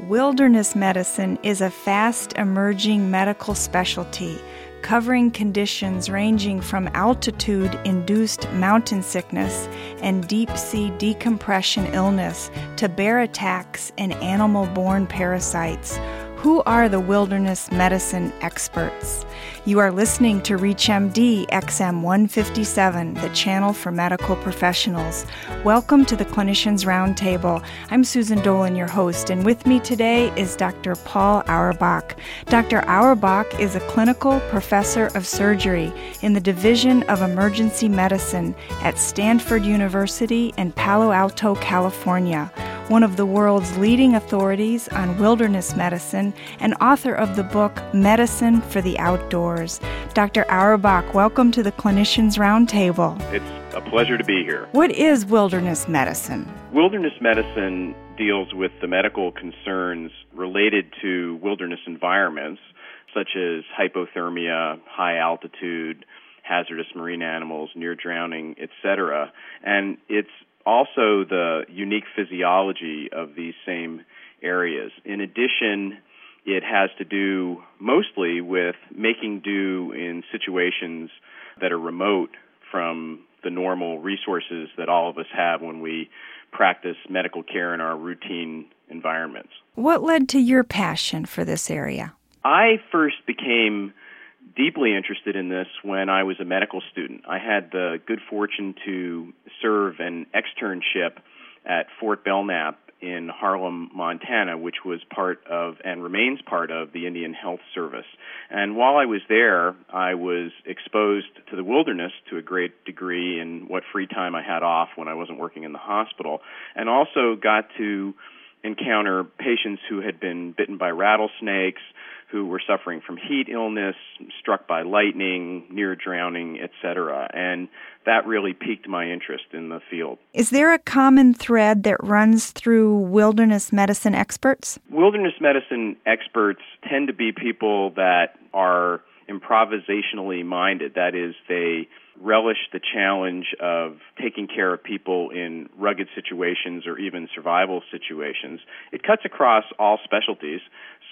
Wilderness medicine is a fast-emerging medical specialty covering conditions ranging from altitude-induced mountain sickness and deep-sea decompression illness to bear attacks and animal-borne parasites. Who are the wilderness medicine experts? You are listening to ReachMD XM 157, the channel for medical professionals. Welcome to the Clinicians Roundtable. I'm Susan Dolan, your host, and with me today is Dr. Paul Auerbach. Dr. Auerbach is a clinical professor of surgery in the Division of Emergency Medicine at Stanford University in Palo Alto, California, one of the world's leading authorities on wilderness medicine and author of the book Medicine for the Outdoors. Dr. Auerbach, welcome to the Clinicians Roundtable. It's a pleasure to be here. What is wilderness medicine? Wilderness medicine deals with the medical concerns related to wilderness environments, such as hypothermia, high altitude, hazardous marine animals, near drowning, etc. And it's also the unique physiology of these same areas. In addition, it has to do mostly with making do in situations that are remote from the normal resources that all of us have when we practice medical care in our routine environments. What led to your passion for this area? I first became deeply interested in this when I was a medical student. I had the good fortune to serve an externship at Fort Belknap in Harlem, Montana, which was part of and remains part of the Indian Health Service. And while I was there, I was exposed to the wilderness to a great degree in what free time I had off when I wasn't working in the hospital, and also got to encounter patients who had been bitten by rattlesnakes, who were suffering from heat illness, struck by lightning, near drowning, etc. And that really piqued my interest in the field. Is there a common thread that runs through wilderness medicine experts? Wilderness medicine experts tend to be people that are improvisationally minded. That is, they relish the challenge of taking care of people in rugged situations or even survival situations. It cuts across all specialties,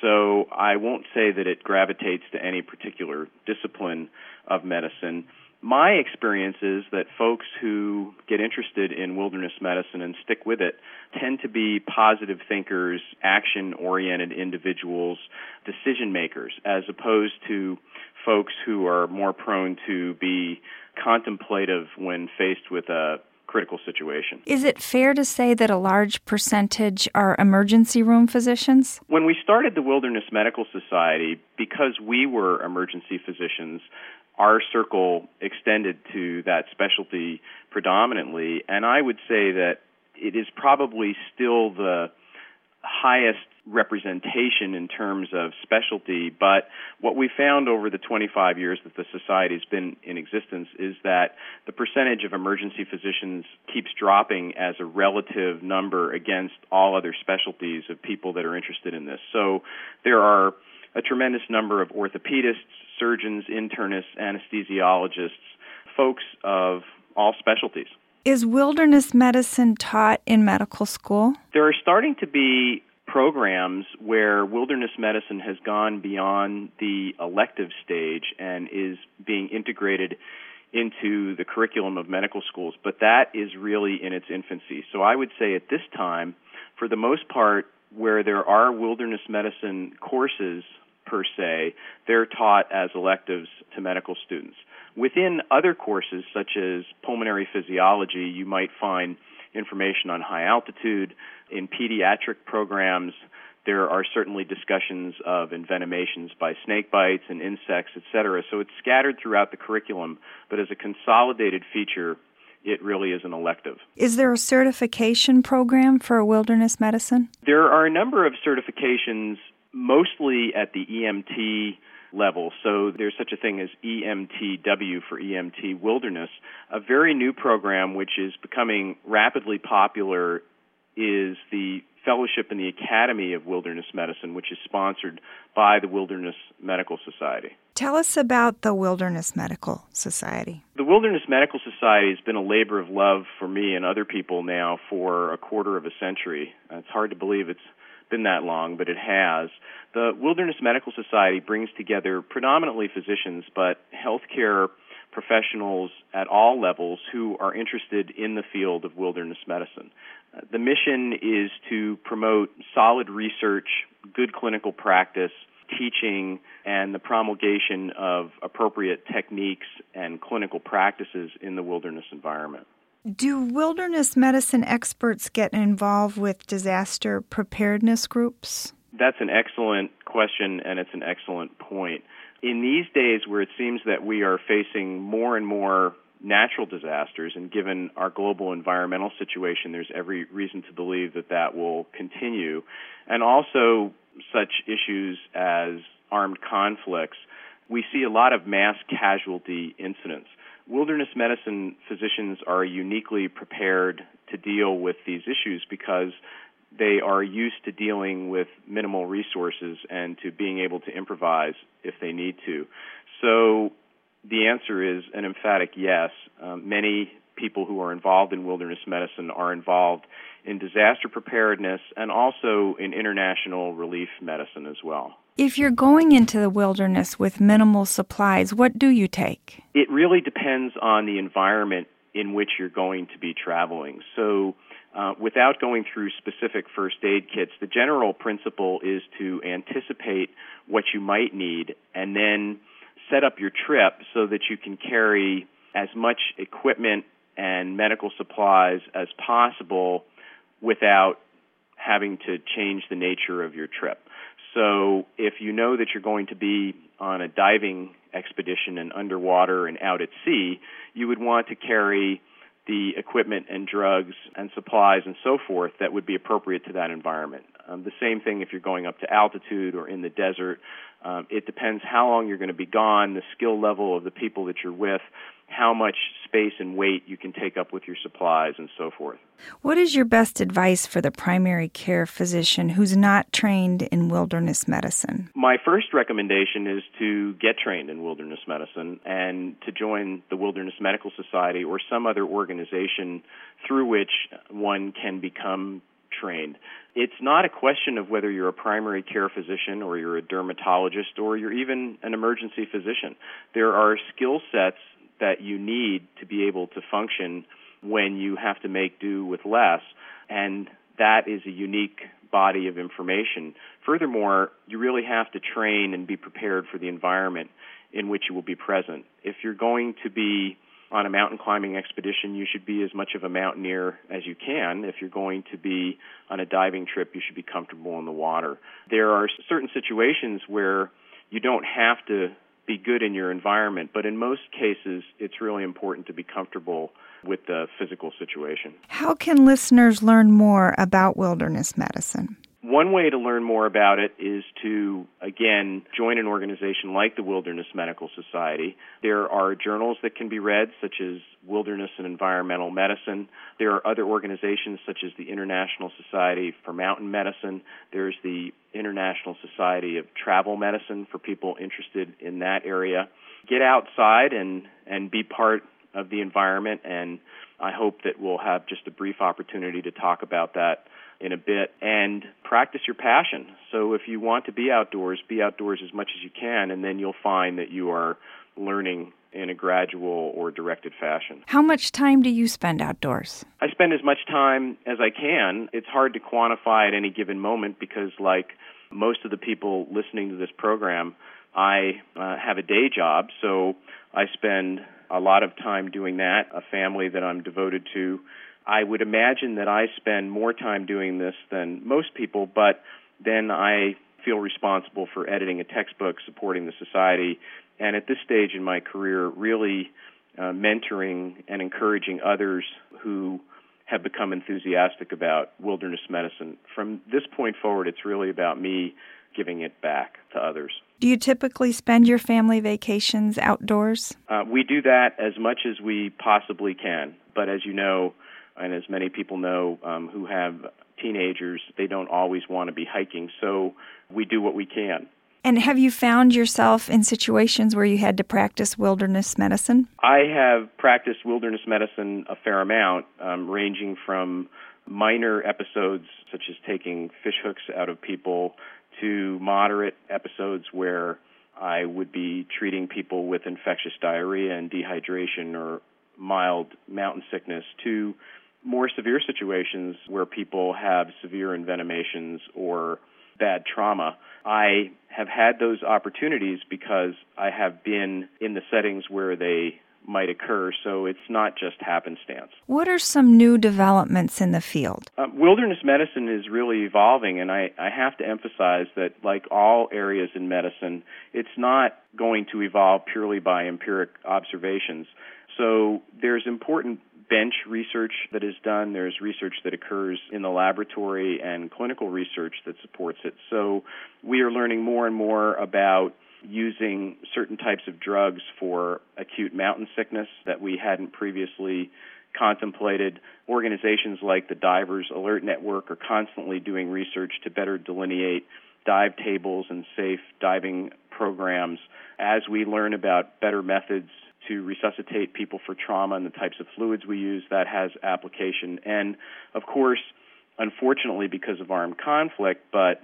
so I won't say that it gravitates to any particular discipline of medicine. My experience is that folks who get interested in wilderness medicine and stick with it tend to be positive thinkers, action-oriented individuals, decision makers, as opposed to folks who are more prone to be contemplative when faced with a critical situation. Is it fair to say that a large percentage are emergency room physicians? When we started the Wilderness Medical Society, because we were emergency physicians, our circle extended to that specialty predominantly, and I would say that it is probably still the highest representation in terms of specialty, but what we found over the 25 years that the society has been in existence is that the percentage of emergency physicians keeps dropping as a relative number against all other specialties of people that are interested in this. So there are a tremendous number of orthopedists, surgeons, internists, anesthesiologists, folks of all specialties. Is wilderness medicine taught in medical school? There are starting to be programs where wilderness medicine has gone beyond the elective stage and is being integrated into the curriculum of medical schools, but that is really in its infancy. So I would say at this time, for the most part, where there are wilderness medicine courses per se, they're taught as electives to medical students. Within other courses, such as pulmonary physiology, you might find information on high altitude. In pediatric programs, there are certainly discussions of envenomations by snake bites and insects, etc. So it's scattered throughout the curriculum, but as a consolidated feature, it really is an elective. Is there a certification program for wilderness medicine? There are a number of certifications, mostly at the EMT level. So there's such a thing as EMTW for EMT Wilderness. A very new program which is becoming rapidly popular is the Fellowship in the Academy of Wilderness Medicine, which is sponsored by the Wilderness Medical Society. Tell us about the Wilderness Medical Society. The Wilderness Medical Society has been a labor of love for me and other people now for 25 years. It's hard to believe it's been that long, but it has. The Wilderness Medical Society brings together predominantly physicians, but healthcare professionals at all levels who are interested in the field of wilderness medicine. The mission is to promote solid research, good clinical practice, teaching, and the promulgation of appropriate techniques and clinical practices in the wilderness environment. Do wilderness medicine experts get involved with disaster preparedness groups? That's an excellent question, and it's an excellent point. In these days where it seems that we are facing more and more natural disasters, and given our global environmental situation, there's every reason to believe that that will continue, and also such issues as armed conflicts, we see a lot of mass casualty incidents. Wilderness medicine physicians are uniquely prepared to deal with these issues because they are used to dealing with minimal resources and to being able to improvise if they need to. So the answer is an emphatic yes. Many people who are involved in wilderness medicine are involved in disaster preparedness and also in international relief medicine as well. If you're going into the wilderness with minimal supplies, what do you take? It really depends on the environment in which you're going to be traveling. So without going through specific first aid kits, the general principle is to anticipate what you might need and then set up your trip so that you can carry as much equipment and medical supplies as possible without having to change the nature of your trip. So if you know that you're going to be on a diving expedition and underwater and out at sea, you would want to carry the equipment and drugs and supplies and so forth that would be appropriate to that environment. The same thing if you're going up to altitude or in the desert. It depends how long you're going to be gone, the skill level of the people that you're with, how much space and weight you can take up with your supplies and so forth. What is your best advice for the primary care physician who's not trained in wilderness medicine? My first recommendation is to get trained in wilderness medicine and to join the Wilderness Medical Society or some other organization through which one can become trained. It's not a question of whether you're a primary care physician or you're a dermatologist or you're even an emergency physician. There are skill sets that you need to be able to function when you have to make do with less, and that is a unique body of information. Furthermore, you really have to train and be prepared for the environment in which you will be present. If you're going to be on a mountain climbing expedition, you should be as much of a mountaineer as you can. If you're going to be on a diving trip, you should be comfortable in the water. There are certain situations where you don't have to be good in your environment, but in most cases, it's really important to be comfortable with the physical situation. How can listeners learn more about wilderness medicine? One way to learn more about it is to, again, join an organization like the Wilderness Medical Society. There are journals that can be read, such as Wilderness and Environmental Medicine. There are other organizations, such as the International Society for Mountain Medicine. There's the International Society of Travel Medicine for people interested in that area. Get outside and be part of the environment, and I hope that we'll have just a brief opportunity to talk about that in a bit, and practice your passion. So if you want to be outdoors as much as you can, and then you'll find that you are learning in a gradual or directed fashion. How much time do you spend outdoors? I spend as much time as I can. It's hard to quantify at any given moment because, like most of the people listening to this program, I have a day job, so I spend a lot of time doing that, a family that I'm devoted to. I would imagine that I spend more time doing this than most people, but then I feel responsible for editing a textbook, supporting the society, and at this stage in my career, really mentoring and encouraging others who have become enthusiastic about wilderness medicine. From this point forward, it's really about me giving it back to others. Do you typically spend your family vacations outdoors? We do that as much as we possibly can, but as you know, and as many people know who have teenagers, they don't always want to be hiking, so we do what we can. And have you found yourself in situations where you had to practice wilderness medicine? I have practiced wilderness medicine a fair amount, ranging from minor episodes such as taking fish hooks out of people to moderate episodes where I would be treating people with infectious diarrhea and dehydration or mild mountain sickness to more severe situations where people have severe envenomations or bad trauma. I have had those opportunities because I have been in the settings where they might occur, so it's not just happenstance. What are some new developments in the field? Wilderness medicine is really evolving, and I have to emphasize that, like all areas in medicine, it's not going to evolve purely by empiric observations. So there's important bench research that is done. There's research that occurs in the laboratory and clinical research that supports it. So we are learning more and more about using certain types of drugs for acute mountain sickness that we hadn't previously contemplated. Organizations like the Divers Alert Network are constantly doing research to better delineate dive tables and safe diving programs. As we learn about better methods to resuscitate people for trauma and the types of fluids we use, that has application. And, of course, unfortunately because of armed conflict, but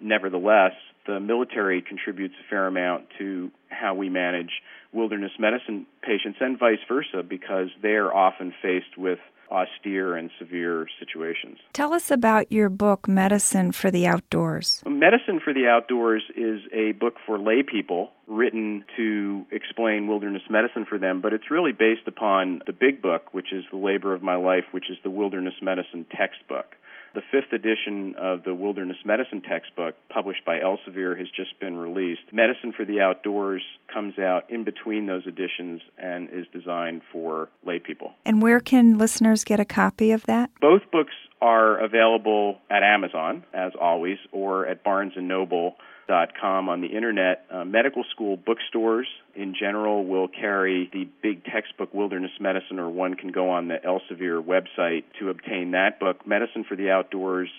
nevertheless, the military contributes a fair amount to how we manage wilderness medicine patients and vice versa, because they are often faced with austere and severe situations. Tell us about your book, Medicine for the Outdoors. Medicine for the Outdoors is a book for lay people written to explain wilderness medicine for them, but it's really based upon the big book, which is the labor of my life, which is the wilderness medicine textbook. The fifth edition of the Wilderness Medicine textbook, published by Elsevier, has just been released. Medicine for the Outdoors comes out in between those editions and is designed for lay people. And where can listeners get a copy of that? Both books are available at Amazon, as always, or at barnesandnoble.com on the internet. Medical school bookstores in general will carry the big textbook Wilderness Medicine, or one can go on the Elsevier website to obtain that book. Medicine for the Outdoors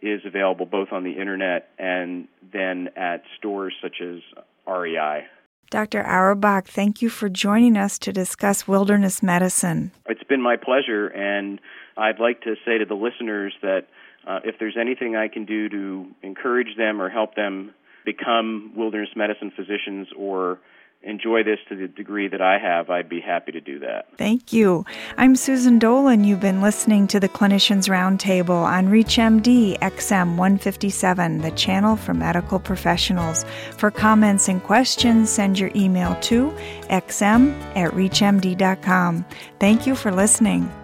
is available both on the internet and then at stores such as REI. Dr. Auerbach, thank you for joining us to discuss wilderness medicine. It's been my pleasure, and I'd like to say to the listeners that if there's anything I can do to encourage them or help them become wilderness medicine physicians or enjoy this to the degree that I have, I'd be happy to do that. Thank you. I'm Susan Dolan. You've been listening to the Clinicians Roundtable on ReachMD XM 157, the channel for medical professionals. For comments and questions, send your email to xm@reachmd.com. Thank you for listening.